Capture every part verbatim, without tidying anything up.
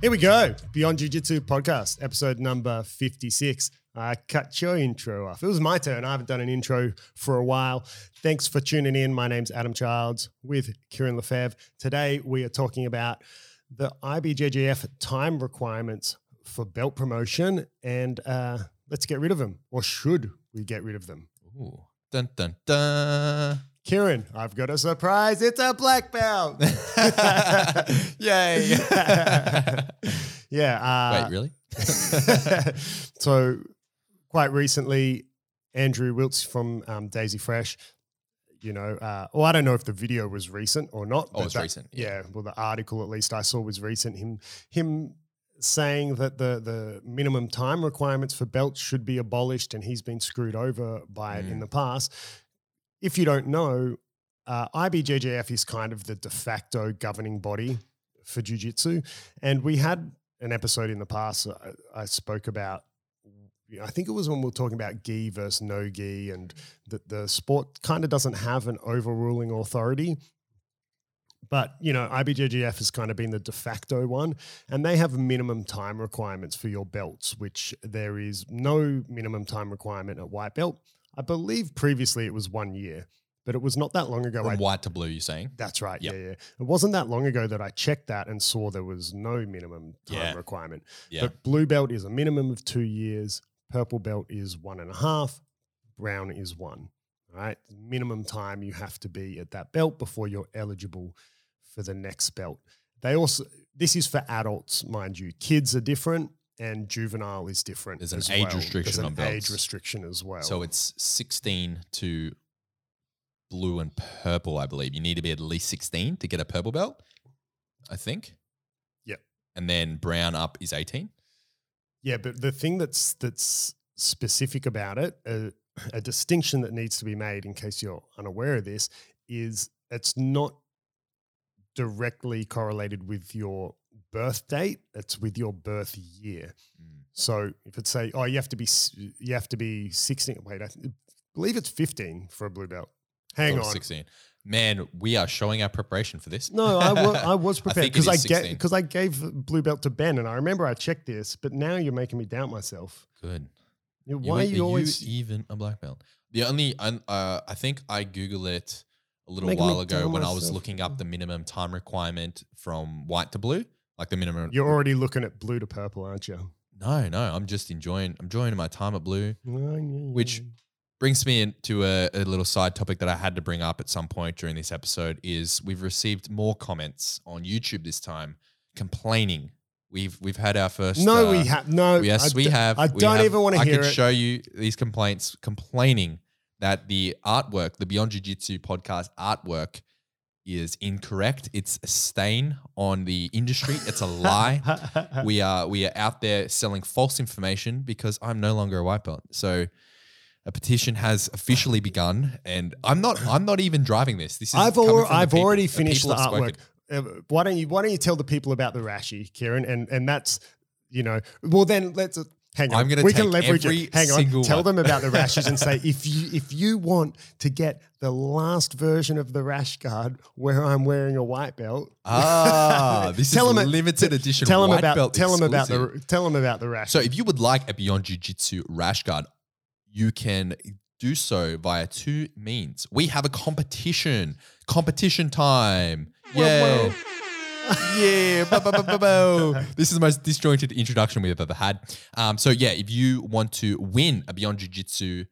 Here we go. Beyond Jiu-Jitsu podcast, episode number fifty-six. I cut your intro off. It was my turn. I haven't done an intro for a while. Thanks for tuning in. My name's Adam Childs with Kieran Lefevre. Today we are talking about the I B J J F time requirements for belt promotion and uh, let's get rid of them, or should we get rid of them? Ooh. Dun, dun, dun. Kieran, I've got a surprise. It's a black belt. Yay. yeah. Uh, Wait, really? So quite recently, Andrew Wiltse from um, Daisy Fresh, you know, uh, well, I don't know if the video was recent or not. Oh, it's that, recent. Yeah. yeah. Well, the article at least I saw was recent. Him him saying that the, the minimum time requirements for belts should be abolished and he's been screwed over by mm. it in the past. If you don't know, uh, I B J J F is kind of the de facto governing body for jiu-jitsu. And we had an episode in the past I, I spoke about, I think it was when we were talking about gi versus no gi and that the sport kind of doesn't have an overruling authority. But, you know, I B J J F has kind of been the de facto one and they have minimum time requirements for your belts, which there is no minimum time requirement at white belt. I believe previously it was one year, but it was not that long ago. From white to blue, you're saying? That's right. Yep. Yeah, yeah. It wasn't that long ago that I checked that and saw there was no minimum time yeah. requirement. Yeah. But blue belt is a minimum of two years. Purple belt is one and a half. Brown is one. All right. Minimum time you have to be at that belt before you're eligible for the next belt. They also, this is for adults, mind you. Kids are different. And juvenile is different. There's an as age well. restriction There's an on belts. Age restriction as well. So it's sixteen to blue and purple, I believe. You need to be at least sixteen to get a purple belt, I think. Yeah. And then brown up is eighteen. Yeah, but the thing that's that's specific about it, a, a distinction that needs to be made in case you're unaware of this, is it's not directly correlated with your birth date, it's with your birth year. Mm. So if it's say, oh, you have to be, you have to be sixteen. Wait, I th- believe it's fifteen for a blue belt. Hang on, sixteen. Man, we are showing our preparation for this. No, I, w- I was prepared because I, I get because I gave blue belt to Ben, and I remember I checked this. But now you're making me doubt myself. Good. You know, why are you, you always you even a black belt? The only uh, I think I Googled it a little while ago when myself. I was looking up the minimum time requirement from white to blue. Like the minimum. You're already looking at blue to purple, aren't you? No, no. I'm just enjoying I'm enjoying my time at blue, which brings me into a, a little side topic that I had to bring up at some point during this episode is we've received more comments on YouTube this time complaining. We've we've had our first. No, uh, we have. No. Yes, I we d- have. I we don't have, even want to hear it. I can show you these complaints complaining that the artwork, the Beyond Jiu-Jitsu podcast artwork, is incorrect. It's a stain on the industry. It's a lie. we are we are out there selling false information because I'm no longer a white belt. So a petition has officially begun, and I'm not I'm not even driving this. This is I've al- I've people, already finished the artwork. Uh, why don't you Why don't you tell the people about the Rashi, Kieran? And and that's you know. Well, then let's uh, hang on. I'm going to. We take can leverage every it. Hang on. Tell one. them about the Rashis and say if you if you want to get the last version of the rash guard where I'm wearing a white belt. Ah, this tell is a limited edition tell white about, belt tell exclusive. Them about the, tell them about the rash. So if you would like a Beyond Jiu-Jitsu rash guard, you can do so via two means. We have a competition. Competition time. Yeah. yeah. Bo, bo, bo, bo. This is the most disjointed introduction we've ever had. Um, so yeah, if you want to win a Beyond Jiu-Jitsu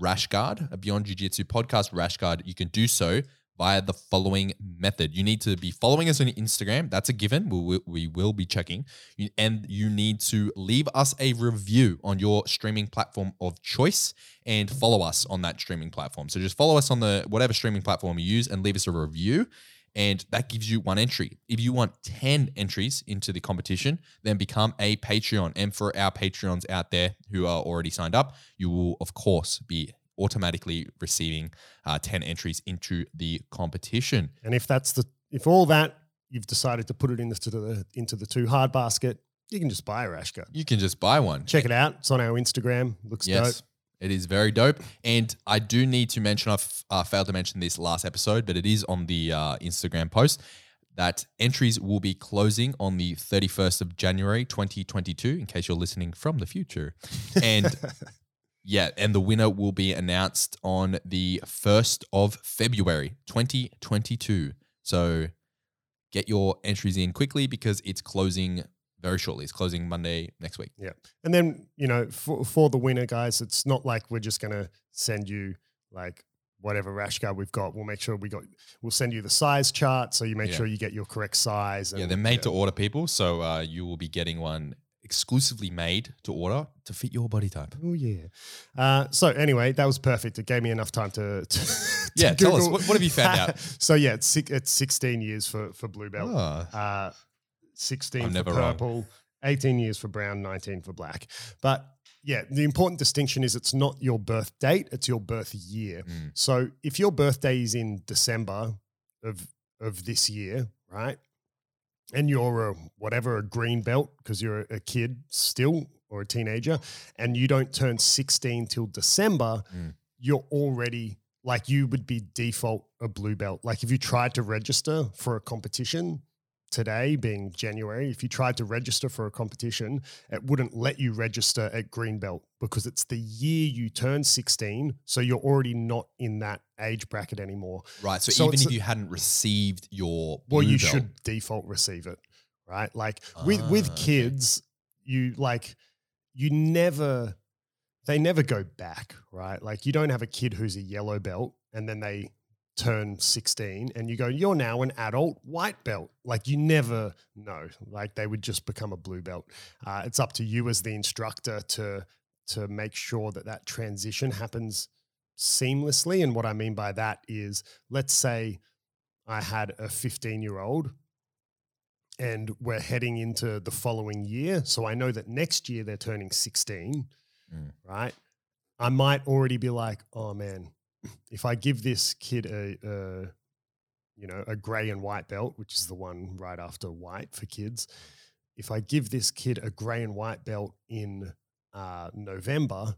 rash guard, a Beyond Jiu-Jitsu podcast rash guard, you can do so via the following method. You need to be following us on Instagram. That's a given. We will, we will be checking. You, and you need to leave us a review on your streaming platform of choice and follow us on that streaming platform. So just follow us on the whatever streaming platform you use and leave us a review. And that gives you one entry. If you want ten entries into the competition, then become a Patreon. And for our Patreons out there who are already signed up, you will, of course, be automatically receiving uh, ten entries into the competition. And if that's the if all that you've decided to put it in the, to the, into the too hard basket, you can just buy a rash guard. You can just buy one. Check it out. It's on our Instagram. Looks yes. dope. It is very dope. And I do need to mention, I uh, failed to mention this last episode, but it is on the uh, Instagram post. that entries will be closing on the thirty-first of January, twenty twenty-two, in case you're listening from the future. And yeah, and the winner will be announced on the first of February, twenty twenty-two. So get your entries in quickly because it's closing very shortly. It's closing Monday next week. Yeah. And then, you know, for, for the winner, guys, it's not like we're just going to send you like whatever rash guard we've got. We'll make sure we got, we'll send you the size chart. So you make yeah. sure you get your correct size. And yeah, they're made yeah. to order, people. So uh, you will be getting one exclusively made to order to fit your body type. Oh yeah. Uh, so anyway, that was perfect. It gave me enough time to, to, to yeah. Google. Tell us, what, what have you found out? So yeah, it's, it's sixteen years for, for blue belt. Oh. Uh, sixteen for purple, wrong. eighteen years for brown, nineteen for black. But yeah, the important distinction is it's not your birth date, it's your birth year. Mm. So if your birthday is in December of of this year, right, and you're a, whatever, a green belt because you're a, a kid still or a teenager and you don't turn sixteen till December, mm. you're already like you would be default a blue belt. Like if you tried to register for a competition – today being January, if you tried to register for a competition, it wouldn't let you register at green belt because it's the year you turn sixteen. So you're already not in that age bracket anymore. Right. So, so even if a, you hadn't received your blue well, you belt. Should default receive it, right? Like ah, with, with kids, you like, you never, they never go back, right? Like you don't have a kid who's a yellow belt and then they turn sixteen and you go, you're now an adult white belt. Like you never know, like they would just become a blue belt. Uh, it's up to you as the instructor to, to make sure that that transition happens seamlessly. And what I mean by that is, let's say I had a fifteen year old and we're heading into the following year. So I know that next year they're turning sixteen, mm. right? I might already be like, oh man, if I give this kid a, a, you know, a gray and white belt, which is the one right after white for kids, if I give this kid a gray and white belt in uh, November,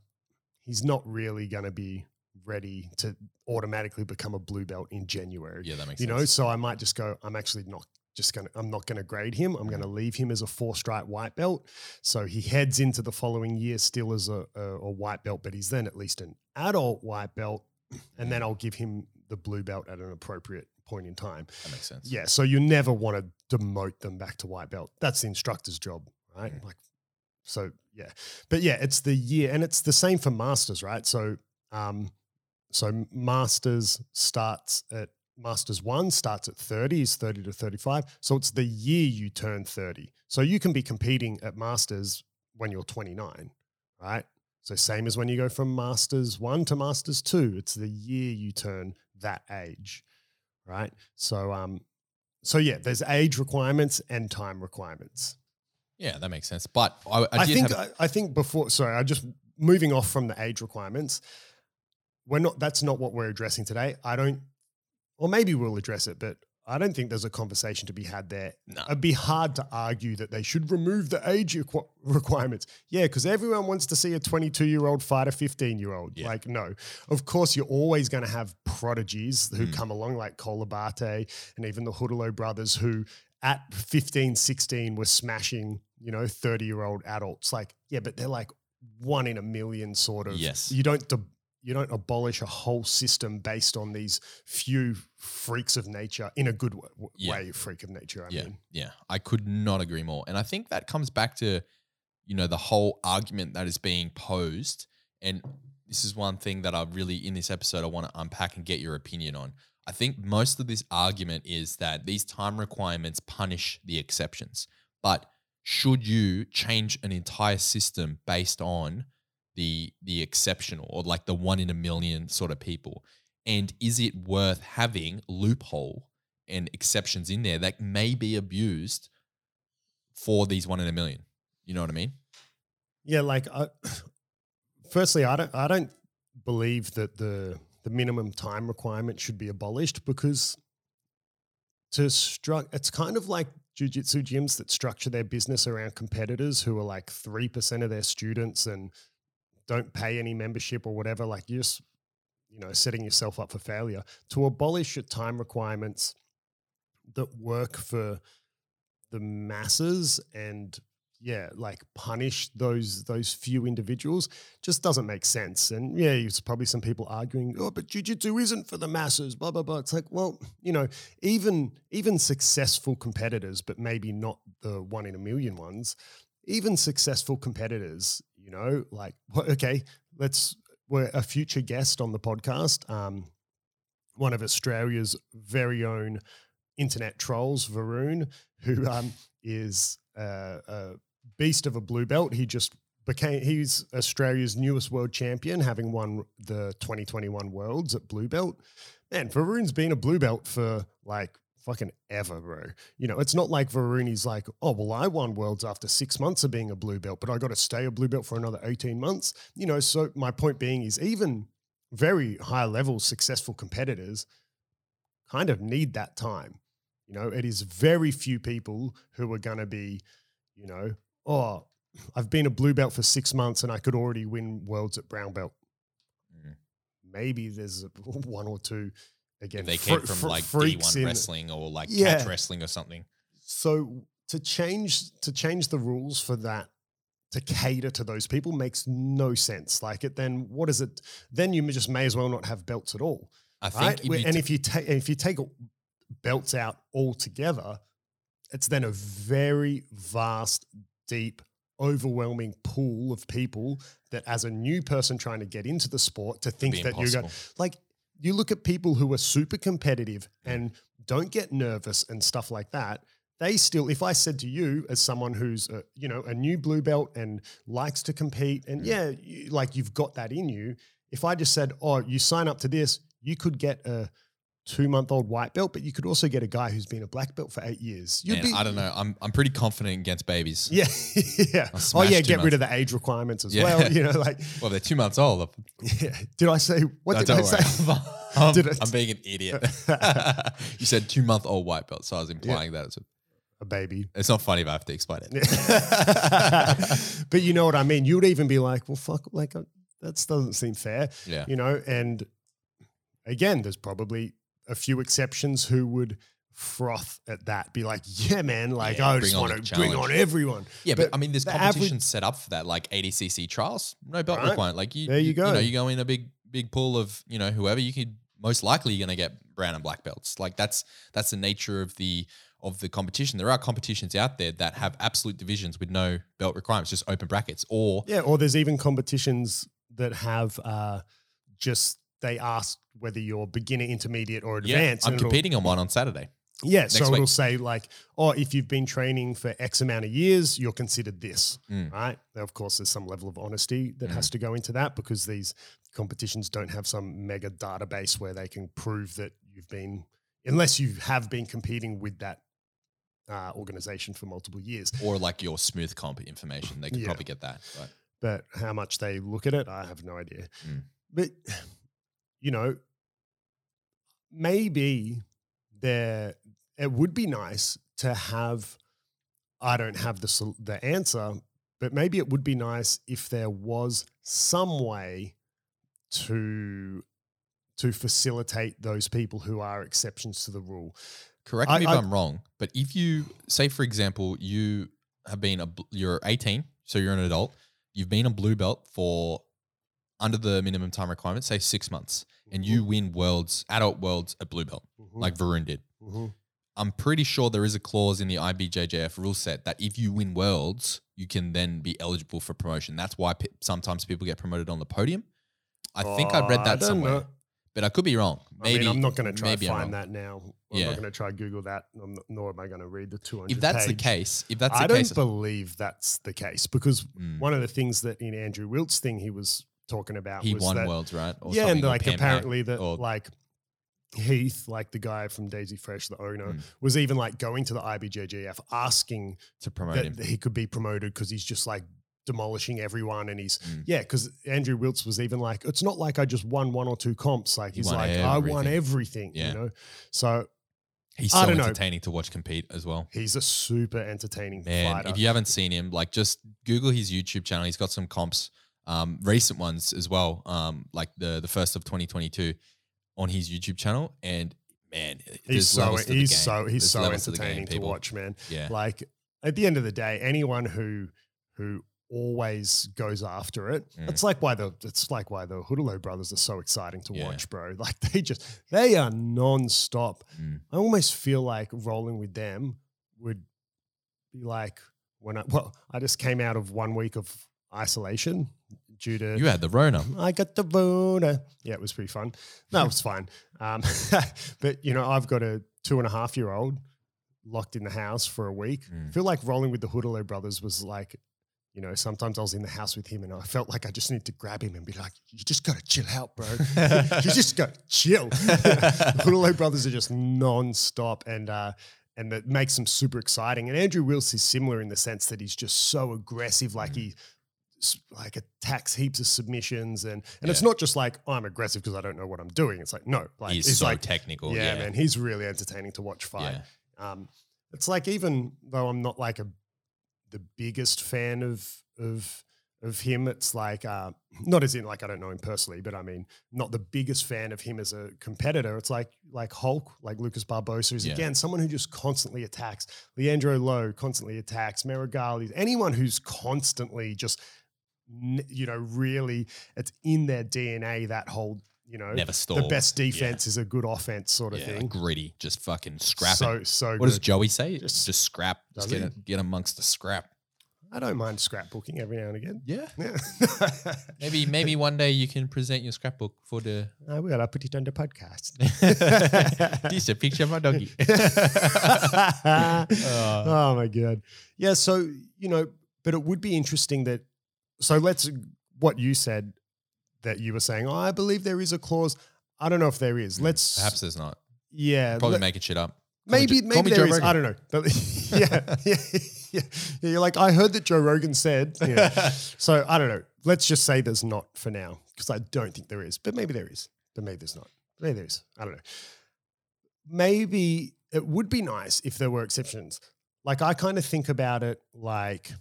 he's not really going to be ready to automatically become a blue belt in January. Yeah, that makes you sense. You know, so I might just go, I'm actually not just going to, I'm not going to grade him. I'm mm-hmm. going to leave him as a four stripe white belt. So he heads into the following year still as a, a, a white belt, but he's then at least an adult white belt. And then I'll give him the blue belt at an appropriate point in time. That makes sense. Yeah. So you never want to demote them back to white belt. That's the instructor's job, right? Mm. Like, so yeah, but yeah, it's the year, and it's the same for masters, right? So, um, so masters starts at masters one starts at thirty, is thirty to thirty-five. So it's the year you turn thirty. So you can be competing at masters when you're twenty-nine, right? So same as when you go from Masters one to Masters two, it's the year you turn that age, right? So, um, so yeah, there's age requirements and time requirements. Yeah, that makes sense. But I, I, I did think have- I, I think before. Sorry, I just moving off from the age requirements. We're not. That's not what we're addressing today. I don't, or maybe we'll address it, but I don't think there's a conversation to be had there. No. It'd be hard to argue that they should remove the age equ- requirements. Yeah, because everyone wants to see a twenty-two-year-old fight a fifteen-year-old. Yeah. Like, no. Of course, you're always going to have prodigies who mm. come along like Kolobate and even the Hudalo brothers who at fifteen, sixteen were smashing, you know, thirty-year-old adults. Like, yeah, but they're like one in a million sort of. Yes. You don't de- – You don't abolish a whole system based on these few freaks of nature in a good w- yeah. way, freak of nature, I yeah. mean. Yeah, I could not agree more. And I think that comes back to, you know, the whole argument that is being posed. And this is one thing that I really, in this episode, I want to unpack and get your opinion on. I think most of this argument is that these time requirements punish the exceptions. But should you change an entire system based on the the exceptional or like the one in a million sort of people? And is it worth having loophole and exceptions in there that may be abused for these one in a million? You know what I mean? Yeah, like I, firstly, I don't I don't believe that the the minimum time requirement should be abolished because to struck it's kind of like jiu-jitsu gyms that structure their business around competitors who are like three percent of their students and don't pay any membership or whatever, like you're just, you know, setting yourself up for failure. To abolish your time requirements that work for the masses and yeah, like punish those those few individuals just doesn't make sense. And yeah, there's probably some people arguing, oh, but jiu-jitsu isn't for the masses, blah, blah, blah. It's like, well, you know, even even successful competitors, but maybe not the one in a million ones, even successful competitors, you know, like, okay, let's, we're a future guest on the podcast, um, one of Australia's very own internet trolls, Varun, who um, is uh, a beast of a blue belt. He just became, he's Australia's newest world champion, having won the twenty twenty-one Worlds at blue belt. Man, Varun's been a blue belt for like fucking ever, bro. You know, it's not like Varun is like, oh, well, I won Worlds after six months of being a blue belt, but I got to stay a blue belt for another eighteen months. You know, so my point being is even very high level successful competitors kind of need that time. You know, it is very few people who are going to be, you know, oh, I've been a blue belt for six months and I could already win Worlds at brown belt. Mm. Maybe there's one or two, again. If they fr- came from fr- like D one in, wrestling or like yeah. catch wrestling or something. So to change to change the rules for that, to cater to those people makes no sense. Like it, then what is it? Then you just may as well not have belts at all. I right? think, and t- if you take if you take belts out altogether, it's then a very vast, deep, overwhelming pool of people that, as a new person trying to get into the sport, to think that impossible. You're going like you look at people who are super competitive and don't get nervous and stuff like that. They still, if I said to you as someone who's, a, you know, a new blue belt and likes to compete and yeah, yeah you, like you've got that in you. If I just said, oh, you sign up to this, you could get a two-month-old white belt, but you could also get a guy who's been a black belt for eight years. You'd Man, be, I don't know. I'm I'm pretty confident against babies. Yeah. yeah. Oh, yeah, get months. rid of the age requirements as yeah. well. You know, like. Well, they're two months old. Yeah. Did I say, what no, did I worry. say? I'm, did it? I'm being an idiot. You said two-month-old white belt, so I was implying yeah. that it's a, a baby. It's not funny if I have to explain it. But you know what I mean? You would even be like, well, fuck, like, uh, that doesn't seem fair. Yeah. You know, and again, there's probably a few exceptions who would froth at that, be like, yeah, man, like yeah, I just want to bring on everyone. Yeah, but, but I mean, there's competition average- set up for that, like A D C C trials, no belt right. requirement. Like you, there you, you go. You know, you go in a big, big pool of, you know, whoever you could most likely you're going to get brown and black belts. Like that's, that's the nature of the, of the competition. There are competitions out there that have absolute divisions with no belt requirements, just open brackets or. Yeah. Or there's even competitions that have uh, just, they ask whether you're beginner, intermediate, or advanced. Yeah, I'm competing on one on Saturday. Yeah, so it'll say like, oh, if you've been training for X amount of years, you're considered this, mm. right? Now, of course, there's some level of honesty that mm. has to go into that because these competitions don't have some mega database where they can prove that you've been, unless you have been competing with that uh, organization for multiple years. Or like your Smooth Comp information. They could yeah. probably get that. But. but how much they look at it, I have no idea. Mm. But... you know, maybe there it would be nice to have, I don't have the the answer, but maybe it would be nice if there was some way to to facilitate those people who are exceptions to the rule. Correct me I, if I, I'm wrong, but if you say, for example, you have been a you're eighteen, so you're an adult, you've been a blue belt for under the minimum time requirement, say six months, and you win worlds, adult worlds at blue belt, mm-hmm. like Varun did. Mm-hmm. I'm pretty sure there is a clause in the I B J J F rule set that if you win worlds, you can then be eligible for promotion. That's why p- sometimes people get promoted on the podium. I oh, think I read that I somewhere, know. But I could be wrong. Maybe I mean, I'm not going to try to find that now. I'm yeah. not going to try Google that, not, nor am I going to read the two hundred If that's page. the case, if that's I the case. I don't believe that's the case because mm. one of the things that in Andrew Wiltse thing he was – talking about he was won that, worlds right or yeah and like P M A apparently that like Heath, like the guy from Daisy Fresh, the owner, mm. was even like going to the I B J J F asking to promote that him. He could be promoted because he's just like demolishing everyone and he's mm. yeah because Andrew Wiltse was even like, it's not like I just won one or two comps, like he he's like everything. I won everything yeah. you know, so he's so entertaining know. to watch compete as well. He's a super entertaining man fighter. If you haven't seen him, like just Google his YouTube channel. He's got some comps, Um, recent ones as well, um, like the the first of twenty twenty-two on his YouTube channel. And man, he's so he's so he's so entertaining to watch, man. Yeah, like at the end of the day, anyone who who always goes after it. Mm. It's like why the it's like why the Hudalo brothers are so exciting to yeah. watch, bro. Like they just they are nonstop. Mm. I almost feel like rolling with them would be like when I well, I just came out of one week of isolation due to you had the Rona. I got the Rona. Yeah, it was pretty fun. No, it was fine. Um, but you know, I've got a two and a half year old locked in the house for a week. Mm. I feel like rolling with the Hudalo brothers was like. You know, sometimes I was in the house with him and I felt like I just need to grab him and be like, you just got to chill out, bro. You just got to chill. Hudalo brothers are just nonstop and uh, and that makes them super exciting. And Andrew Wiltse is similar in the sense that he's just so aggressive, like mm. he like attacks heaps of submissions. And, and yeah. it's not just like, oh, I'm aggressive because I don't know what I'm doing. It's like, no. like He's so like, technical. Yeah, yeah, man, he's really entertaining to watch fight. Yeah. Um, it's like even though I'm not like a – the biggest fan of of of him. It's like uh, not as in like I don't know him personally, but I mean not the biggest fan of him as a competitor. It's like like Hulk, like Lucas Barbosa is yeah. again someone who just constantly attacks. Leandro Lowe constantly attacks. Meregali, anyone who's constantly just you know really it's in their D N A that whole. You know, never stall. The best defense yeah. is a good offense, sort of yeah, thing. Like gritty, just fucking scrap. So it. so. What good. Does Joey say? Just, just scrap. Just get a, get amongst the scrap. I don't mind scrapbooking every now and again. Yeah, yeah. maybe maybe one day you can present your scrapbook for the. I will. I put it on the podcast. This is a picture of my doggy. oh. oh my god! Yeah, so you know, but it would be interesting that. So let's what you said. That you were saying, oh, I believe there is a clause. I don't know if there is. Let's perhaps there's not. Yeah, probably let, make it shit up. Call maybe, me, maybe there is. Rogan. I don't know. But yeah, yeah, yeah, yeah. You're like, I heard that Joe Rogan said. Yeah. So I don't know. Let's just say there's not for now because I don't think there is. But maybe there is. But maybe there's not. Maybe there is. I don't know. Maybe it would be nice if there were exceptions. Like I kind of think about it like,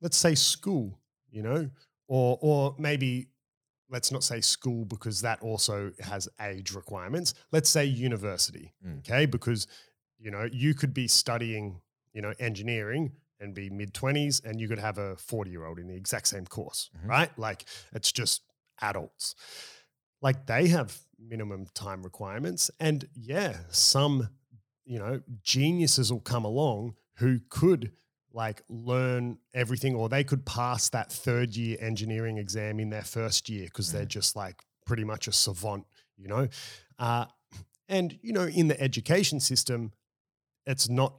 let's say school, you know, or or maybe. Let's not say school because that also has age requirements. Let's say university, mm. okay? Because, you know, you could be studying, you know, engineering and be mid-twenties and you could have a forty-year-old in the exact same course, mm-hmm. right? Like it's just adults. Like they have minimum time requirements and, yeah, some, you know, geniuses will come along who could – like learn everything or they could pass that third year engineering exam in their first year because mm. they're just like pretty much a savant, you know. Uh, and, you know, in the education system, it's not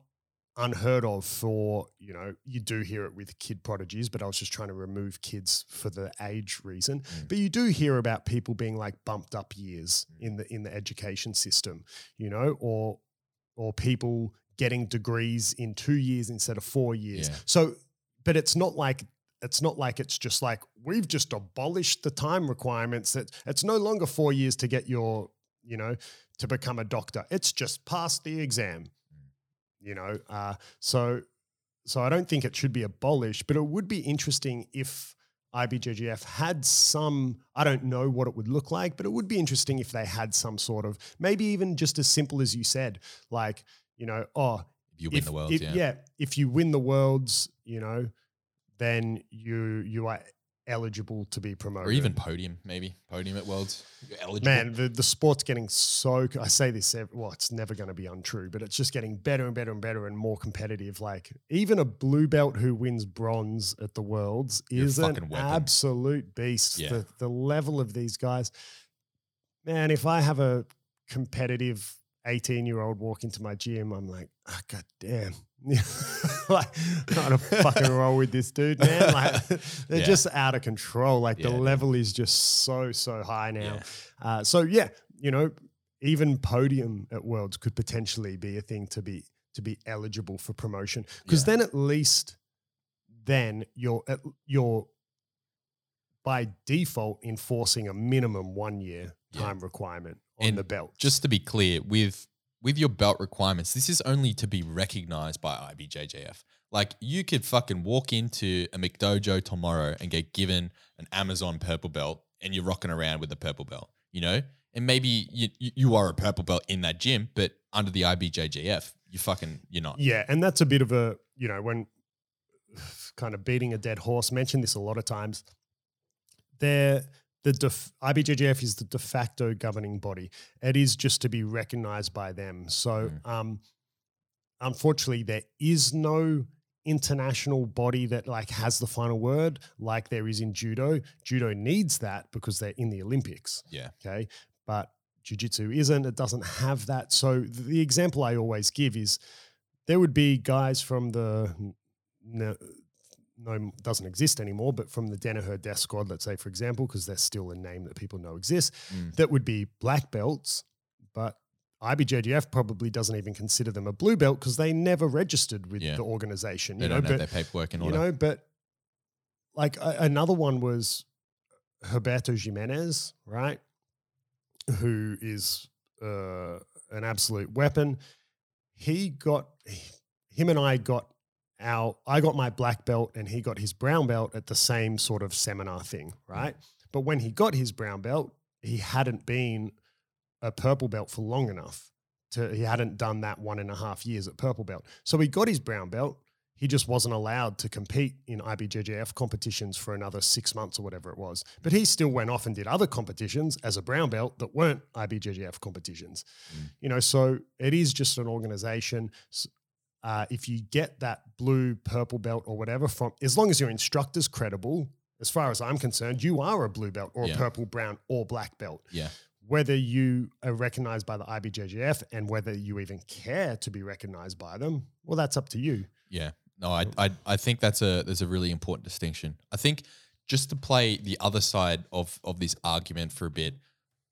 unheard of for, you know, you do hear it with kid prodigies, but I was just trying to remove kids for the age reason. Mm. But you do hear about people being like bumped up years mm. in the in the education system, you know, or or people – getting degrees in two years instead of four years. Yeah. So, but it's not like, it's not like it's just like, we've just abolished the time requirements that it's no longer four years to get your, you know, to become a doctor. It's just pass the exam, you know? Uh, so, so I don't think it should be abolished, but it would be interesting if I B J J F had some, I don't know what it would look like, but it would be interesting if they had some sort of, maybe even just as simple as you said, like, you know, oh, you win if, the world, yeah. yeah. If you win the worlds, you know, then you you are eligible to be promoted, or even podium, maybe podium at worlds. You're eligible. Man, the, the sport's getting so. I say this, every, well, it's never going to be untrue, but it's just getting better and better and better and more competitive. Like even a blue belt who wins bronze at the worlds You're is an weapon. Absolute beast. Yeah. The the level of these guys, man. If I have a competitive. eighteen-year-old walk into my gym, I'm like, oh, God damn. Like, trying to fucking roll with this dude, man. Like, they're yeah. just out of control. Like, yeah, the level yeah. is just so, so high now. Yeah. Uh, so, yeah, you know, even podium at Worlds could potentially be a thing to be to be eligible for promotion. Because yeah. then at least then you're at, you're by default enforcing a minimum one-year time yeah. requirement. On and the belt. Just to be clear, with with your belt requirements, this is only to be recognized by I B J J F. Like you could fucking walk into a McDojo tomorrow and get given an Amazon purple belt and you're rocking around with the purple belt, you know? and maybe you you are a purple belt in that gym, but under the I B J J F, you fucking, you're not. Yeah, and that's a bit of a, you know, when kind of beating a dead horse, mentioned this a lot of times, they're the def- I B J J F is the de facto governing body. It is just to be recognized by them. So mm. um, unfortunately, there is no international body that like has the final word like there is in judo. Judo needs that because they're in the Olympics. Yeah. Okay. But jiu-jitsu isn't, it doesn't have that. So the example I always give is there would be guys from the no, no doesn't exist anymore, but from the Danaher death squad, let's say, for example, because they're still a name that people know exists, mm. that would be black belts, but I B J J F probably doesn't even consider them a blue belt because they never registered with yeah. the organization. They you don't know, have but, their paperwork in order. You know, but like uh, another one was Herberto Jimenez, right, who is uh, an absolute weapon. He got – him and I got our – I got my black belt and he got his brown belt at the same sort of seminar thing, right? But when he got his brown belt, he hadn't been – a purple belt for long enough to, he hadn't done that one and a half years at purple belt. So he got his brown belt. He just wasn't allowed to compete in I B J J F competitions for another six months or whatever it was. But he still went off and did other competitions as a brown belt that weren't I B J J F competitions. Mm. You know, so it is just an organization. Uh, if you get that blue, purple belt or whatever from, as long as your instructor's credible, as far as I'm concerned, you are a blue belt or yeah. a purple, brown or black belt. Yeah. Whether you are recognized by the I B J J F and whether you even care to be recognized by them, well, that's up to you. Yeah. No, I I, I think that's a there's a really important distinction. I think just to play the other side of, of this argument for a bit,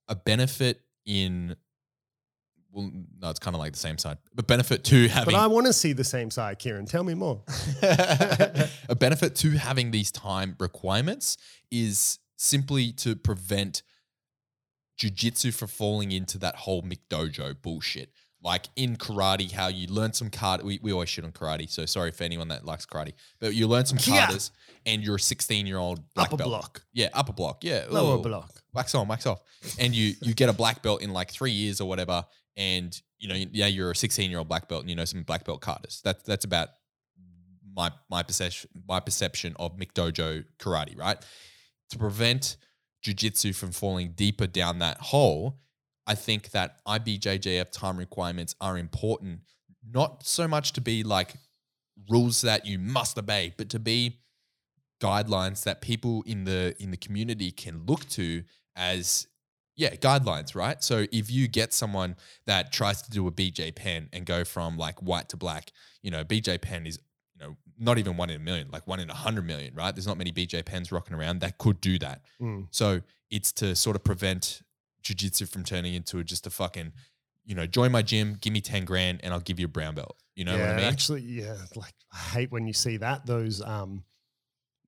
a benefit in – well, no, it's kind of like the same side. But benefit to having – But I want to see the same side, Kieran. Tell me more. A benefit to having these time requirements is simply to prevent – jiu-jitsu for falling into that whole McDojo bullshit. Like in karate, how you learn some kata. We, we always shit on karate, so sorry for anyone that likes karate. But you learn some katas yeah. and you're a sixteen-year-old black upper belt. Block. Yeah, upper block. Yeah. Lower Ooh. block. Wax on, wax off. And you you get a black belt in like three years or whatever and, you know, yeah, you're a sixteen-year-old black belt and you know some black belt katas. That, that's about my my perception, my perception of McDojo karate, right? To prevent jiu-jitsu from falling deeper down that hole, I think that I B J J F time requirements are important, not so much to be like rules that you must obey, but to be guidelines that people in the in the community can look to as, yeah, guidelines, right? So if you get someone that tries to do a B J Penn and go from like white to black, you know, B J Penn is, you know, not even one in a million, like one in a hundred million, right? There's not many B J Penns rocking around that could do that. Mm. So it's to sort of prevent jiu-jitsu from turning into just a fucking, you know, join my gym, give me ten grand and I'll give you a brown belt. You know yeah, what I mean? Actually, yeah. Like I hate when you see that, those, um,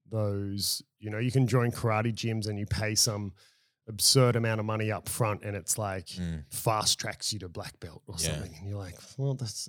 those, you know, you can join karate gyms and you pay some absurd amount of money up front and it's like mm. fast tracks you to black belt or yeah. something. And you're like, well, that's...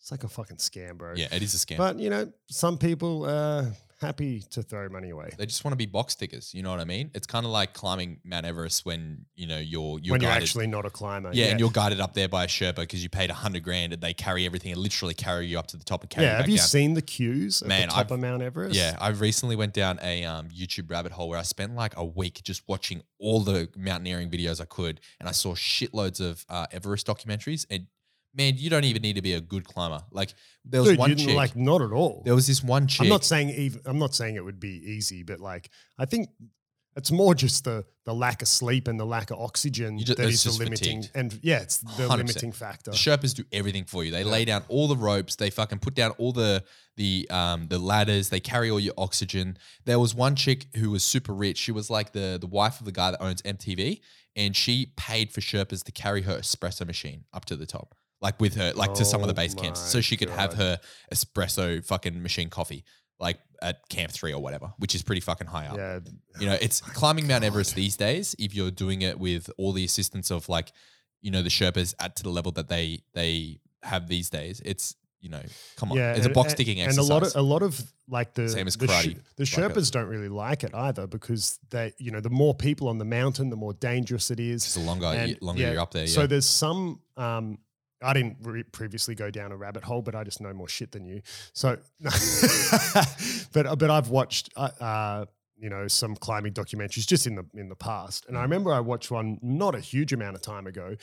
It's like a fucking scam, bro. Yeah, it is a scam. But, you know, some people are happy to throw money away. They just want to be box tickers. You know what I mean? It's kind of like climbing Mount Everest when, you know, you're, you're when guided. You're actually not a climber. Yeah, yeah, and you're guided up there by a Sherpa because you paid a hundred grand and they carry everything and literally carry you up to the top and carry yeah, you back down. Yeah, have you seen the queues at Man, the top I've, of Mount Everest? Yeah, I recently went down a um, YouTube rabbit hole where I spent like a week just watching all the mountaineering videos I could and I saw shitloads of uh, Everest documentaries and man, you don't even need to be a good climber. Like there was Dude, one chick, like not at all. There was this one chick. I'm not saying even, I'm not saying it would be easy, but like I think it's more just the the lack of sleep and the lack of oxygen just, that is the limiting. Fatigued. And yeah, it's the one hundred percent limiting factor. The Sherpas do everything for you. They yeah. lay down all the ropes. They fucking put down all the the um the ladders. They carry all your oxygen. There was one chick who was super rich. She was like the the wife of the guy that owns M T V, and she paid for Sherpas to carry her espresso machine up to the top. Like with her, like oh to some of the base camps, so she could God. have her espresso fucking machine coffee, like at camp three or whatever, which is pretty fucking high up. Yeah. You know, it's oh climbing Mount God. Everest these days. If you're doing it with all the assistance of like, you know, the Sherpas at to the level that they they have these days, it's you know, come on, yeah, it's and, a box digging exercise. And a lot of, a lot of like the same as karate, the, sh- the Sherpas like don't really like it either because they, you know, the more people on the mountain, the more dangerous it is. It's the longer, and, longer yeah, you're up there. Yeah. So there's some. Um, I didn't re- previously go down a rabbit hole, but I just know more shit than you. So, but but I've watched, uh, uh, you know, some climbing documentaries just in the in the past, and I remember I watched one not a huge amount of time ago,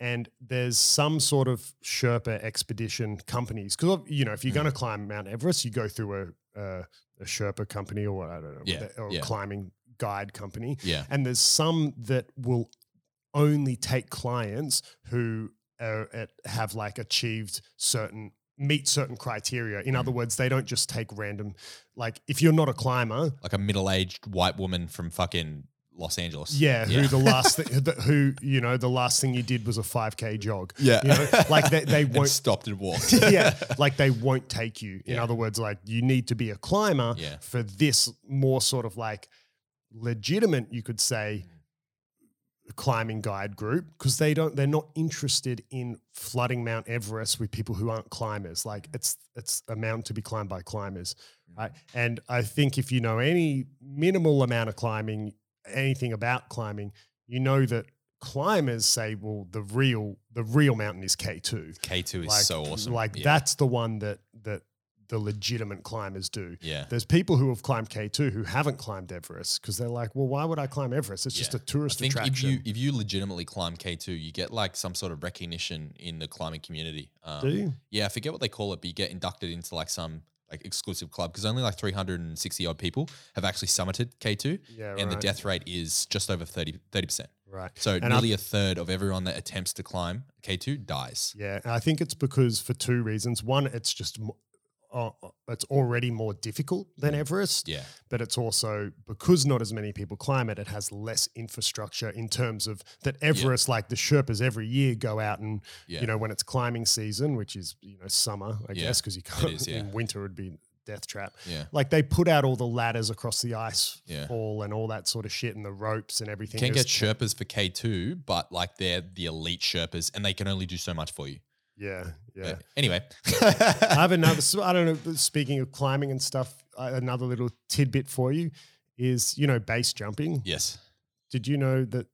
and there's some sort of Sherpa expedition companies because you know if you're mm. going to climb Mount Everest, you go through a a, a Sherpa company or I don't know yeah. or a yeah. climbing guide company, yeah. and there's some that will only take clients who. Are at, have like achieved certain meet certain criteria. In mm. other words, they don't just take random. Like if you're not a climber, like a middle-aged white woman from fucking Los Angeles, yeah, yeah. who the last thing, who you know the last thing you did was a five K jog, yeah, you know? Like they they won't and stopped and walked, yeah, like they won't take you. In yeah. other words, like you need to be a climber yeah. for this more sort of like legitimate, you could say. Climbing guide group because they don't they're not interested in flooding Mount Everest with people who aren't climbers. Like it's it's a mountain to be climbed by climbers, right? And I think if you know any minimal amount of climbing, anything about climbing, you know that climbers say, well, the real the real mountain is K two. K two like, is so awesome. Like yeah. that's the one that that the legitimate climbers do. Yeah. There's people who have climbed K two who haven't climbed Everest because they're like, well, why would I climb Everest? It's yeah. just a tourist I think attraction. If you if you legitimately climb K two, you get like some sort of recognition in the climbing community. Um, do you? Yeah, I forget what they call it, but you get inducted into like some like exclusive club because only like three hundred sixty odd people have actually summited K two yeah, and right. the death rate is just over thirty percent. Right. So and nearly I've, a third of everyone that attempts to climb K two dies. Yeah, and I think it's because for two reasons. One, it's just – Oh, it's already more difficult than Everest, yeah. but it's also because not as many people climb it, it has less infrastructure in terms of that Everest, yeah. like the Sherpas every year go out and, yeah. you know, when it's climbing season, which is, you know, summer, I yeah. guess, because you can't, is, yeah. in winter it would be death trap. Yeah. Like they put out all the ladders across the ice yeah. fall and all that sort of shit and the ropes and everything. You can get Sherpas for K two, but like they're the elite Sherpas and they can only do so much for you. Yeah, yeah. But anyway. I have another, I don't know, speaking of climbing and stuff, another little tidbit for you is, you know, base jumping. Yes. Did you know that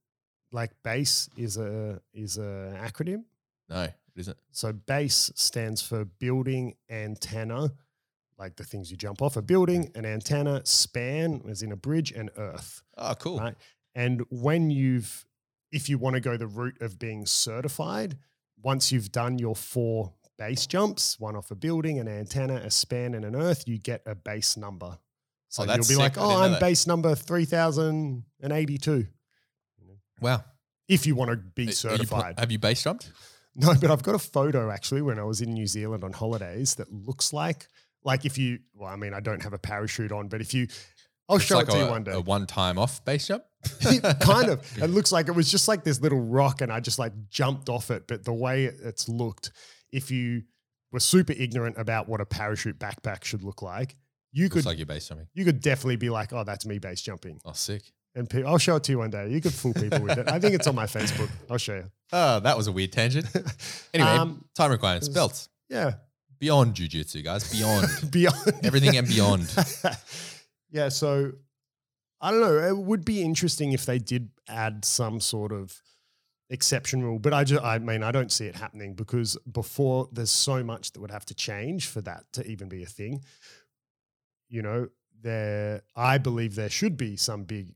like base is a is an acronym? No, it isn't. So base stands for building antenna, like the things you jump off a building, an antenna, span as in a bridge, and earth. Oh, cool. Right? And when you've, if you want to go the route of being certified, once you've done your four base jumps, one off a building, an antenna, a span, and an earth, you get a base number. So oh, you'll be sick. Like, oh, I'm base number three thousand eighty-two. Wow. If you want to be are, certified. Are you pl- have you base jumped? No, but I've got a photo actually when I was in New Zealand on holidays that looks like, like if you, well, I mean, I don't have a parachute on, but if you, I'll it's show like it to a, you one day. A one-time off base jump? Kind of. It looks like it was just like this little rock and I just like jumped off it. But the way it's looked, if you were super ignorant about what a parachute backpack should look like, you looks could like you're base jumping. You could definitely be like, oh, that's me base jumping. Oh, sick. And pe- I'll show it to you one day. You could fool people with it. I think it's on my Facebook. I'll show you. Oh, that was a weird tangent. Anyway, um, time requirements, belts. Yeah. Beyond jiu-jitsu, guys. Beyond. Beyond. Everything and beyond. Yeah, so I don't know. It would be interesting if they did add some sort of exception rule, but I just, I mean, I don't see it happening because before there's so much that would have to change for that to even be a thing. You know, there, I believe there should be some big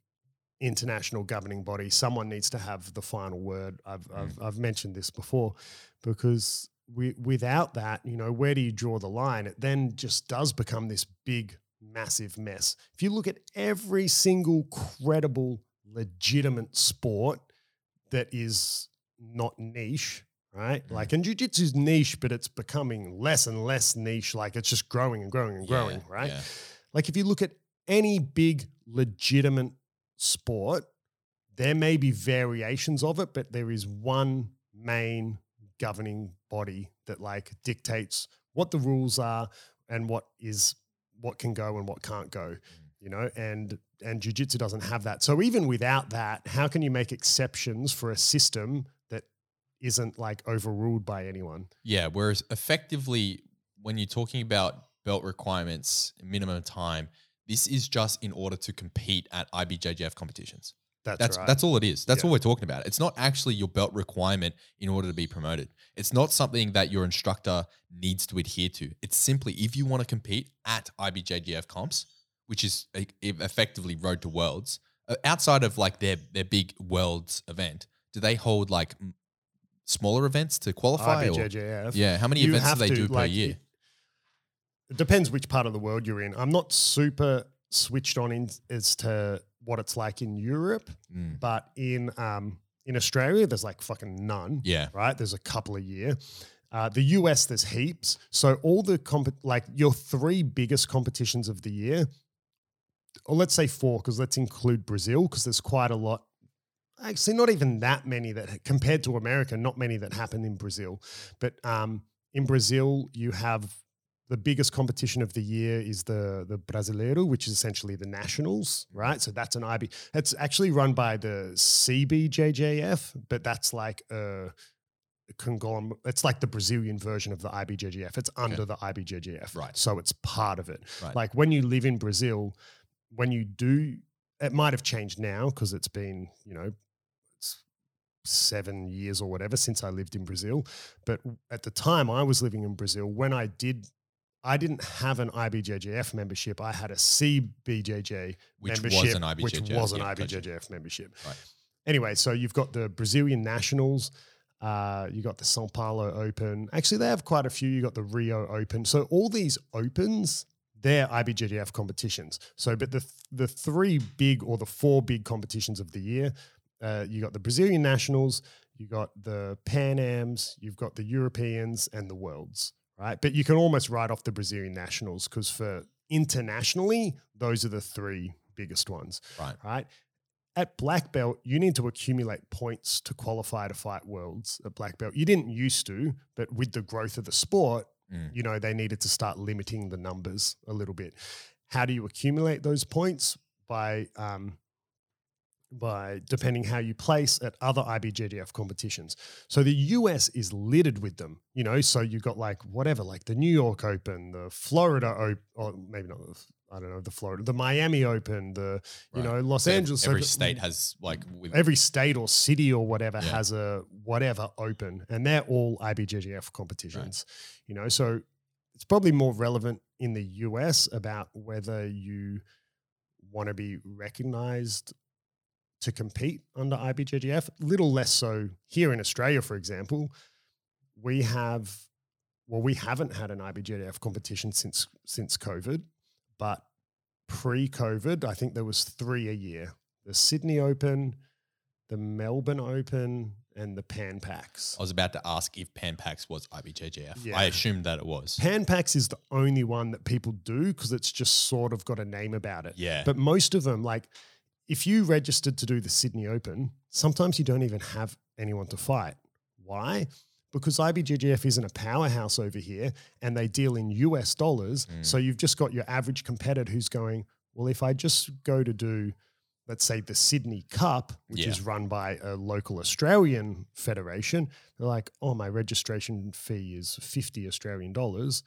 international governing body. Someone needs to have the final word. I've, mm. I've, I've mentioned this before because we, without that, you know, where do you draw the line? It then just does become this big massive mess. If you look at every single credible, legitimate sport that is not niche, right? Mm. Like, and jiu-jitsu is niche, but it's becoming less and less niche. Like it's just growing and growing and yeah, growing, right? Yeah. Like if you look at any big legitimate sport, there may be variations of it, but there is one main governing body that like dictates what the rules are and what is what can go and what can't go, you know, and, and jiu-jitsu doesn't have that. So even without that, how can you make exceptions for a system that isn't like overruled by anyone? Yeah. Whereas effectively when you're talking about belt requirements, minimum time, this is just in order to compete at I B J J F competitions. That's that's, right. that's all it is. That's yeah. what we're talking about. It's not actually your belt requirement in order to be promoted. It's not something that your instructor needs to adhere to. It's simply if you want to compete at I B J J F comps, which is a, effectively Road to Worlds, outside of like their, their big Worlds event, do they hold like smaller events to qualify? I B J J F. Or, yeah. How many you events do they to, do like, per year? It depends which part of the world you're in. I'm not super switched on in, as to what it's like in Europe, mm. but in um, in Australia, there's like fucking none. Yeah. Right? There's a couple a year. Uh, the U S, there's heaps. So all the comp- – like your three biggest competitions of the year, or let's say four because let's include Brazil because there's quite a lot. Actually, not even that many that – compared to America, not many that happen in Brazil. But um, in Brazil, you have – the biggest competition of the year is the the Brasileiro, which is essentially the nationals, right? So that's an I B. It's actually run by the C B J J F, but that's like a conglomerate. It's like the Brazilian version of the I B J J F. It's under okay. the I B J J F, right? So it's part of it. Right. Like when you live in Brazil, when you do, it might have changed now because it's been, you know, seven years or whatever since I lived in Brazil. But at the time I was living in Brazil, when I did. I didn't have an I B J J F membership. I had a C B J J which membership, was an I B J J F, which was an yeah, I B J J F gotcha. membership. Right. Anyway, so you've got the Brazilian Nationals. Uh, you got the São Paulo Open. Actually, they have quite a few. You got the Rio Open. So all these opens, they're I B J J F competitions. So, but the the three big or the four big competitions of the year, uh, you got the Brazilian Nationals, you got the Pan Ams, you've got the Europeans, and the Worlds. Right, but you can almost write off the Brazilian Nationals because for internationally, those are the three biggest ones. Right. Right. At black belt, you need to accumulate points to qualify to fight Worlds at black belt. You didn't used to, but with the growth of the sport, mm. you know, they needed to start limiting the numbers a little bit. How do you accumulate those points? By um, by depending how you place at other I B J J F competitions. So the U S is littered with them, you know, so you've got like whatever, like the New York Open, the Florida Open, or maybe not, I don't know, the Florida, the Miami Open, the, you right. know, Los so Angeles. Every Open. State has like. With- every state or city or whatever yeah. has a whatever Open, and they're all I B J J F competitions, right. you know, so it's probably more relevant in the U S about whether you want to be recognized to compete under I B J J F, little less so here in Australia, for example. We have, well, we haven't had an I B J J F competition since since COVID, but pre-COVID, I think there was three a year. The Sydney Open, the Melbourne Open, and the Pan Pacs. I was about to ask if Pan Pacs was I B J J F. Yeah. I assumed that it was. Pan Pacs is the only one that people do because it's just sort of got a name about it. Yeah. But most of them, like... if you registered to do the Sydney Open, sometimes you don't even have anyone to fight. Why? Because I B J J F isn't a powerhouse over here and they deal in U S dollars. Mm. So you've just got your average competitor who's going, well, if I just go to do, let's say, the Sydney Cup, which yeah. is run by a local Australian federation, they're like, oh, my registration fee is fifty Australian dollars.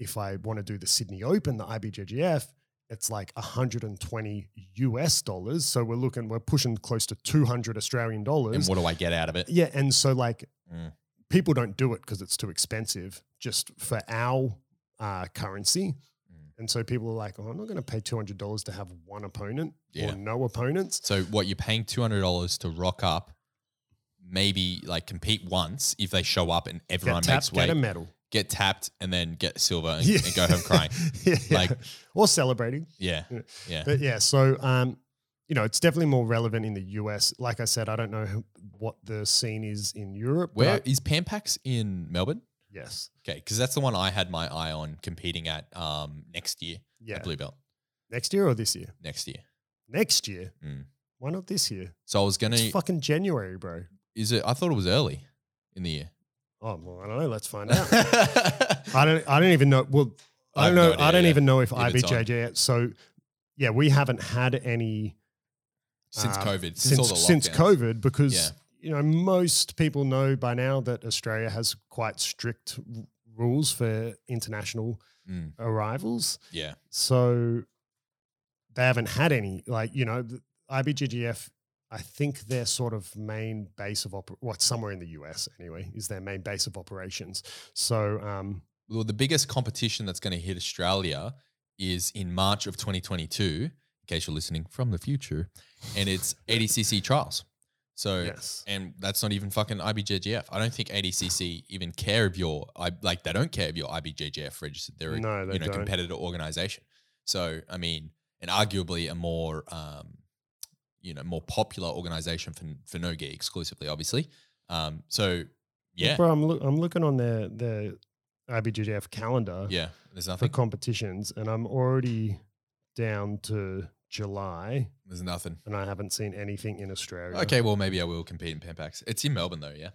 If I want to do the Sydney Open, the I B J J F, it's like one hundred twenty US dollars. So we're looking, we're pushing close to two hundred Australian dollars. And what do I get out of it? Yeah. And so like mm. people don't do it because it's too expensive just for our uh, currency. Mm. And so people are like, oh, I'm not going to pay two hundred dollars to have one opponent yeah. or no opponents. So what you're paying two hundred dollars to rock up, maybe like compete once if they show up and everyone tapped, makes weight. Get a medal. Get tapped and then get silver and, yeah. and go home crying. yeah, like Or celebrating. Yeah. Yeah. But yeah, so, um, you know, it's definitely more relevant in the U S. Like I said, I don't know who, what the scene is in Europe. Where I, is Pan Pacs in Melbourne? Yes. Okay, because that's the one I had my eye on competing at um, next year yeah. at Blue Belt. Next year or this year? Next year. Next year? Mm. Why not this year? So I was going to – It's fucking January, bro. Is it? I thought it was early in the year. Oh well, I don't know. Let's find out. I don't. I don't even know. Well, I don't know. No idea, I don't yeah. even know if, if I B J J F. So, yeah, we haven't had any since uh, COVID. Since since, all the since COVID, because yeah. you know most people know by now that Australia has quite strict rules for international mm. arrivals. Yeah. So they haven't had any, like, you know, the I B J J F, I think their sort of main base of op- – what's somewhere in the U S anyway is their main base of operations. So um, – well, the biggest competition that's going to hit Australia is in March of twenty twenty-two, in case you're listening from the future, and it's A D C C trials. So, yes. And that's not even fucking I B J J F. I don't think A D C C even care if you're – like they don't care if you're I B J J F registered. They're a no, they you know, don't. competitor organisation. So, I mean, and arguably a more um, – you know, more popular organization for for no gi exclusively, obviously. Um, so yeah, bro, I'm look, I'm looking on their the I B J J F calendar. Yeah, there's nothing for competitions, and I'm already down to July. There's nothing, and I haven't seen anything in Australia. Okay, well maybe I will compete in Pampax. It's in Melbourne though, yeah.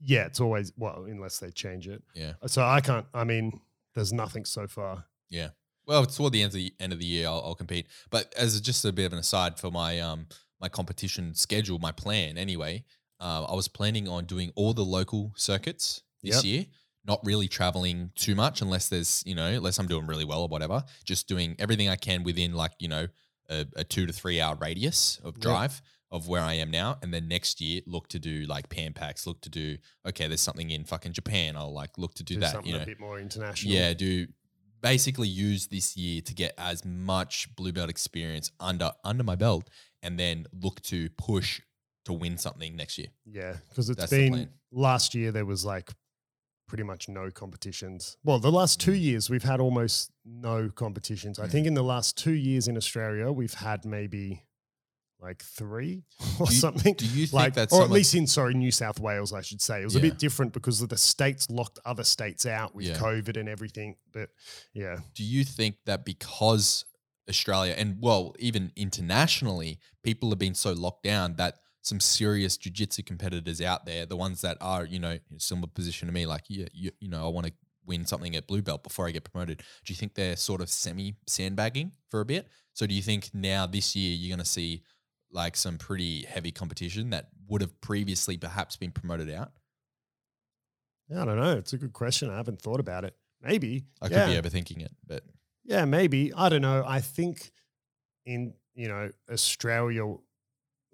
Yeah, it's always well unless they change it. Yeah. So I can't. I mean, there's nothing so far. Yeah. Well, toward the end of the end of the year, I'll, I'll compete. But as just a bit of an aside for my um my competition schedule, my plan anyway, uh, I was planning on doing all the local circuits this yep. year, not really traveling too much unless there's you know unless I'm doing really well or whatever. Just doing everything I can within like you know a, a two to three hour radius of drive yep. of where I am now, and then next year look to do like Pampax, look to do okay. There's something in fucking Japan. I'll like look to do, do that. Something you know, a bit more international. Yeah, do. Basically use this year to get as much blue belt experience under under my belt and then look to push to win something next year. Yeah, because it's That's been – last year there was like pretty much no competitions. Well, the last two years we've had almost no competitions. I mm. think in the last two years in Australia we've had maybe – like three or do you, something. Do you think like, that's or at least in sorry New South Wales, I should say. It was yeah. a bit different because of the states locked other states out with yeah. COVID and everything. But yeah, do you think that because Australia and well even internationally, people have been so locked down that some serious jiu-jitsu competitors out there, the ones that are you know in a similar position to me, like yeah, you, you know I want to win something at blue belt before I get promoted. Do you think they're sort of semi sandbagging for a bit? So do you think now this year you're going to see like some pretty heavy competition that would have previously perhaps been promoted out? I don't know. It's a good question. I haven't thought about it. Maybe. I could yeah. be overthinking it, but. Yeah, maybe. I don't know. I think in, you know, Australia,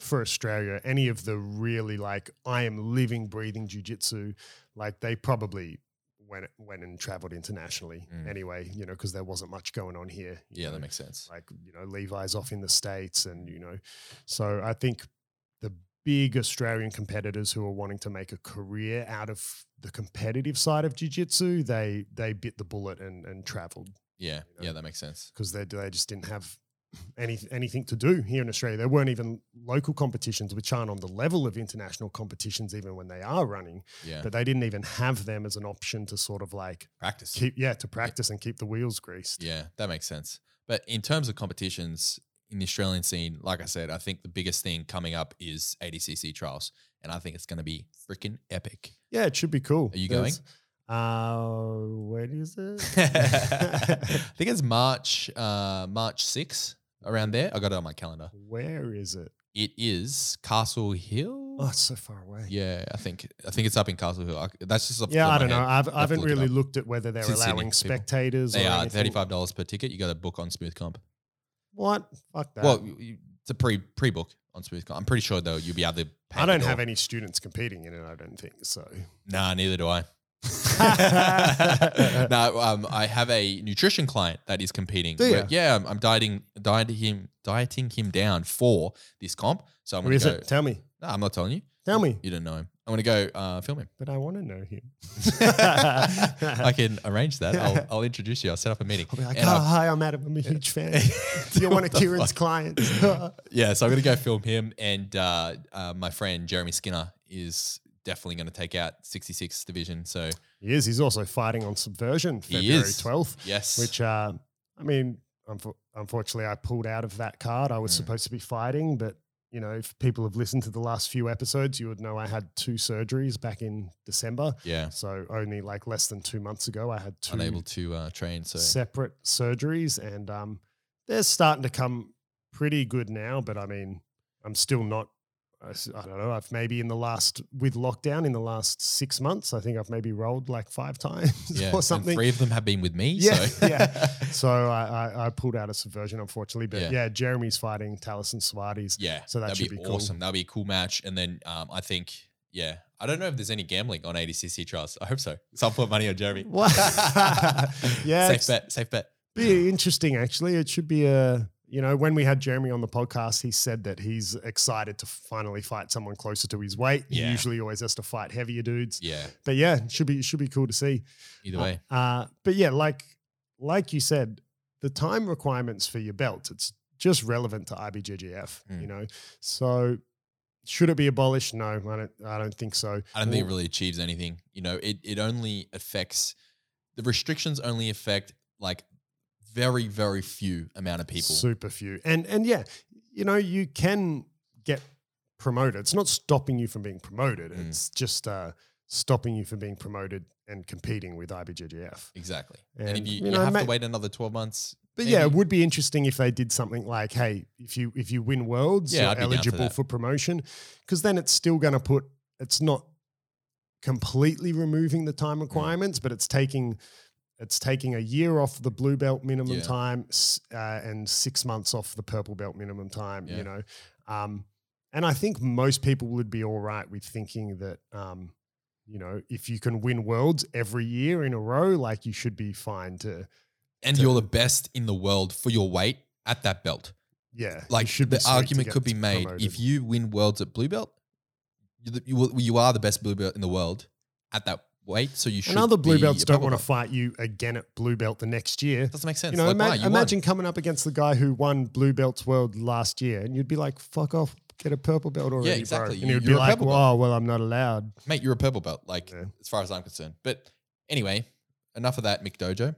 for Australia, any of the really like, I am living, breathing jiu-jitsu, like they probably went, went and traveled internationally mm. anyway, you know, because there wasn't much going on here. Yeah, know? That makes sense. Like, you know, Levi's off in the States and, you know, so I think the big Australian competitors who are wanting to make a career out of the competitive side of jiu-jitsu, they they bit the bullet and, and traveled. Yeah, you know? Yeah, that makes sense. Because they, they just didn't have any anything to do here in Australia. There weren't even local competitions, which aren't on the level of international competitions even when they are running, yeah. but they didn't even have them as an option to sort of like practice. Keep, yeah, to practice yeah. and keep the wheels greased. Yeah, that makes sense. But in terms of competitions in the Australian scene, like I said, I think the biggest thing coming up is A D C C trials, and I think it's going to be freaking epic. Yeah, it should be cool. Are you There's, going? Uh, when is it? I think it's March, uh, March sixth. Around there. I got it on my calendar. Where is it? It is Castle Hill. Oh, it's so far away. Yeah, I think I think it's up in Castle Hill. I, that's just yeah. I don't know. I've, I haven't really looked at whether they're it's allowing spectators. They or are anything. thirty-five dollars per ticket. You got a book on Smooth Comp. What? Fuck that. Well, you, it's a pre pre book on Smooth Comp. I'm pretty sure though you'll be able to. Pay I don't have any students competing in it. I don't think so. Nah, neither do I. no, um, I have a nutrition client that is competing. Do where, yeah, I'm, I'm dieting, dieting him, dieting him down for this comp. So I'm going to go. It? Tell me. No, I'm not telling you. Tell me. You don't know him. I'm going to go uh, film him. But I want to know him. I can arrange that. I'll, I'll introduce you. I'll set up a meeting. I'll be like, oh, hi, I'm Adam. I'm a huge fan. You're one of Kieran's clients. yeah, so I'm going to go film him, and uh, uh, my friend Jeremy Skinner is. Definitely going to take out sixty-sixth division. So he is. He's also fighting on Subversion February twelfth. Yes. Which, uh, I mean, unf- unfortunately, I pulled out of that card. I was mm. supposed to be fighting, but you know, if people have listened to the last few episodes, you would know I had two surgeries back in December. Yeah. So only like less than two months ago, I had two unable to uh, train. So separate surgeries, and um, they're starting to come pretty good now. But I mean, I'm still not. I don't know, I've maybe in the last, with lockdown in the last six months, I think I've maybe rolled like five times yeah, or something. And three of them have been with me. Yeah, so, yeah. so I, I, I pulled out a subversion, unfortunately. But yeah, yeah Jeremy's fighting Talos and Swatis. Yeah, so that should be, be cool. Awesome. That'll be a cool match. And then um, I think, yeah, I don't know if there's any gambling on A D C C trials. I hope so. So I'll put money on Jeremy. yeah, safe bet, safe bet. Be interesting, actually. It should be a... You know, when we had Jeremy on the podcast, he said that he's excited to finally fight someone closer to his weight. Yeah. He usually always has to fight heavier dudes. Yeah. But yeah, it should be, it should be cool to see. Either way. Uh, uh, but yeah, like like you said, the time requirements for your belt, it's just relevant to I B J J F, mm. you know. So should it be abolished? No, I don't, I don't think so. I don't think it really achieves anything. You know, it, it only affects – the restrictions only affect like – very, very few amount of people. Super few. And, and yeah, you know, you can get promoted. It's not stopping you from being promoted. Mm. It's just uh, stopping you from being promoted and competing with I B J J F. Exactly. And, and if you, you, you know, have ma- to wait another twelve months. But maybe. Yeah, it would be interesting if they did something like, hey, if you if you win Worlds, yeah, you're eligible for, for promotion. Because then it's still going to put – it's not completely removing the time requirements, mm. but it's taking – It's taking a year off the blue belt minimum yeah. time uh, and six months off the purple belt minimum time, yeah. you know. Um, and I think most people would be all right with thinking that, um, you know, if you can win Worlds every year in a row, like you should be fine to. And to, you're the best in the world for your weight at that belt. Yeah. Like the argument could be made promoted. If you win Worlds at blue belt, you, you are the best blue belt in the world at that weight, so you should. And other blue belts don't want to fight you again at blue belt the next year. Doesn't make sense. You know, like, ima- you imagine won. coming up against the guy who won blue belt's world last year, and you'd be like, "Fuck off, get a purple belt already." Yeah, exactly. Bro. And you'd be like, "Oh, well, I'm not allowed, mate. You're a purple belt, like yeah. as far as I'm concerned." But anyway, enough of that, McDojo.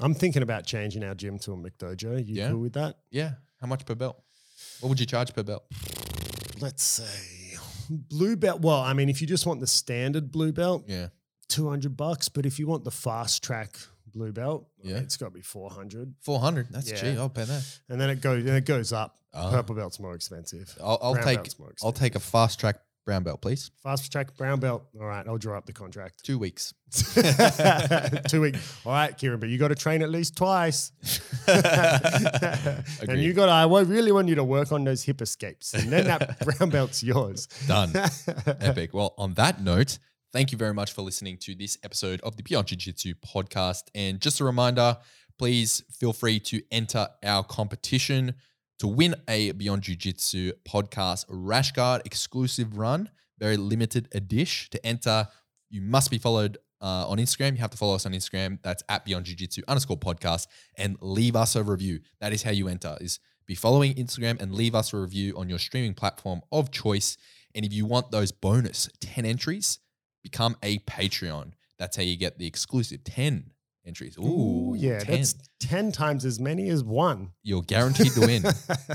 I'm thinking about changing our gym to a McDojo. You yeah. cool with that? Yeah. How much per belt? What would you charge per belt? Let's say. Blue belt, well, I mean, if you just want the standard blue belt, yeah, two hundred bucks. But if you want the fast track blue belt, yeah, it's got to be four hundred. four hundred, that's yeah. cheap. I'll pay that. And then it goes, then it goes up. Oh. Purple belt's more expensive. I'll, I'll take, expensive. I'll take a fast track brown belt, please. Fast track brown belt. All right, I'll draw up the contract. Two weeks. Two weeks. All right, Kieran, but you got to train at least twice. And you got. I really want you to work on those hip escapes, and then that brown belt's yours. Done. Epic. Well, on that note, thank you very much for listening to this episode of the Beyond Jiu-Jitsu podcast. And just a reminder, please feel free to enter our competition to win a Beyond Jiu-Jitsu podcast rash guard exclusive run, very limited edition. To enter, you must be followed uh, on Instagram. You have to follow us on Instagram. That's at Beyond Jiu-Jitsu underscore podcast and leave us a review. That is how you enter, is be following Instagram and leave us a review on your streaming platform of choice. And if you want those bonus ten entries, become a Patreon. That's how you get the exclusive ten entries. Ooh, Ooh yeah, ten. That's ten times as many as one. You're guaranteed to win.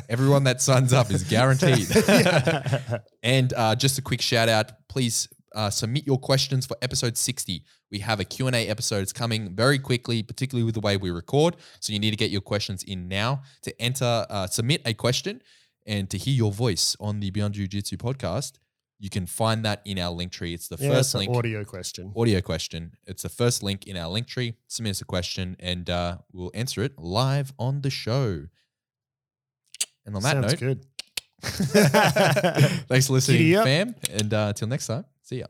Everyone that signs up is guaranteed. And uh, just a quick shout out, please uh, submit your questions for episode sixty. We have a Q and A episode. It's coming very quickly, particularly with the way we record. So you need to get your questions in now to enter, uh, submit a question and to hear your voice on the Beyond Jiu-Jitsu podcast. You can find that in our link tree. It's the yeah, first link. Audio question. Audio question. It's the first link in our link tree. Submit us a question and uh, we'll answer it live on the show. And on that Sounds note, good. Thanks for listening, fam. And uh, till next time, see ya.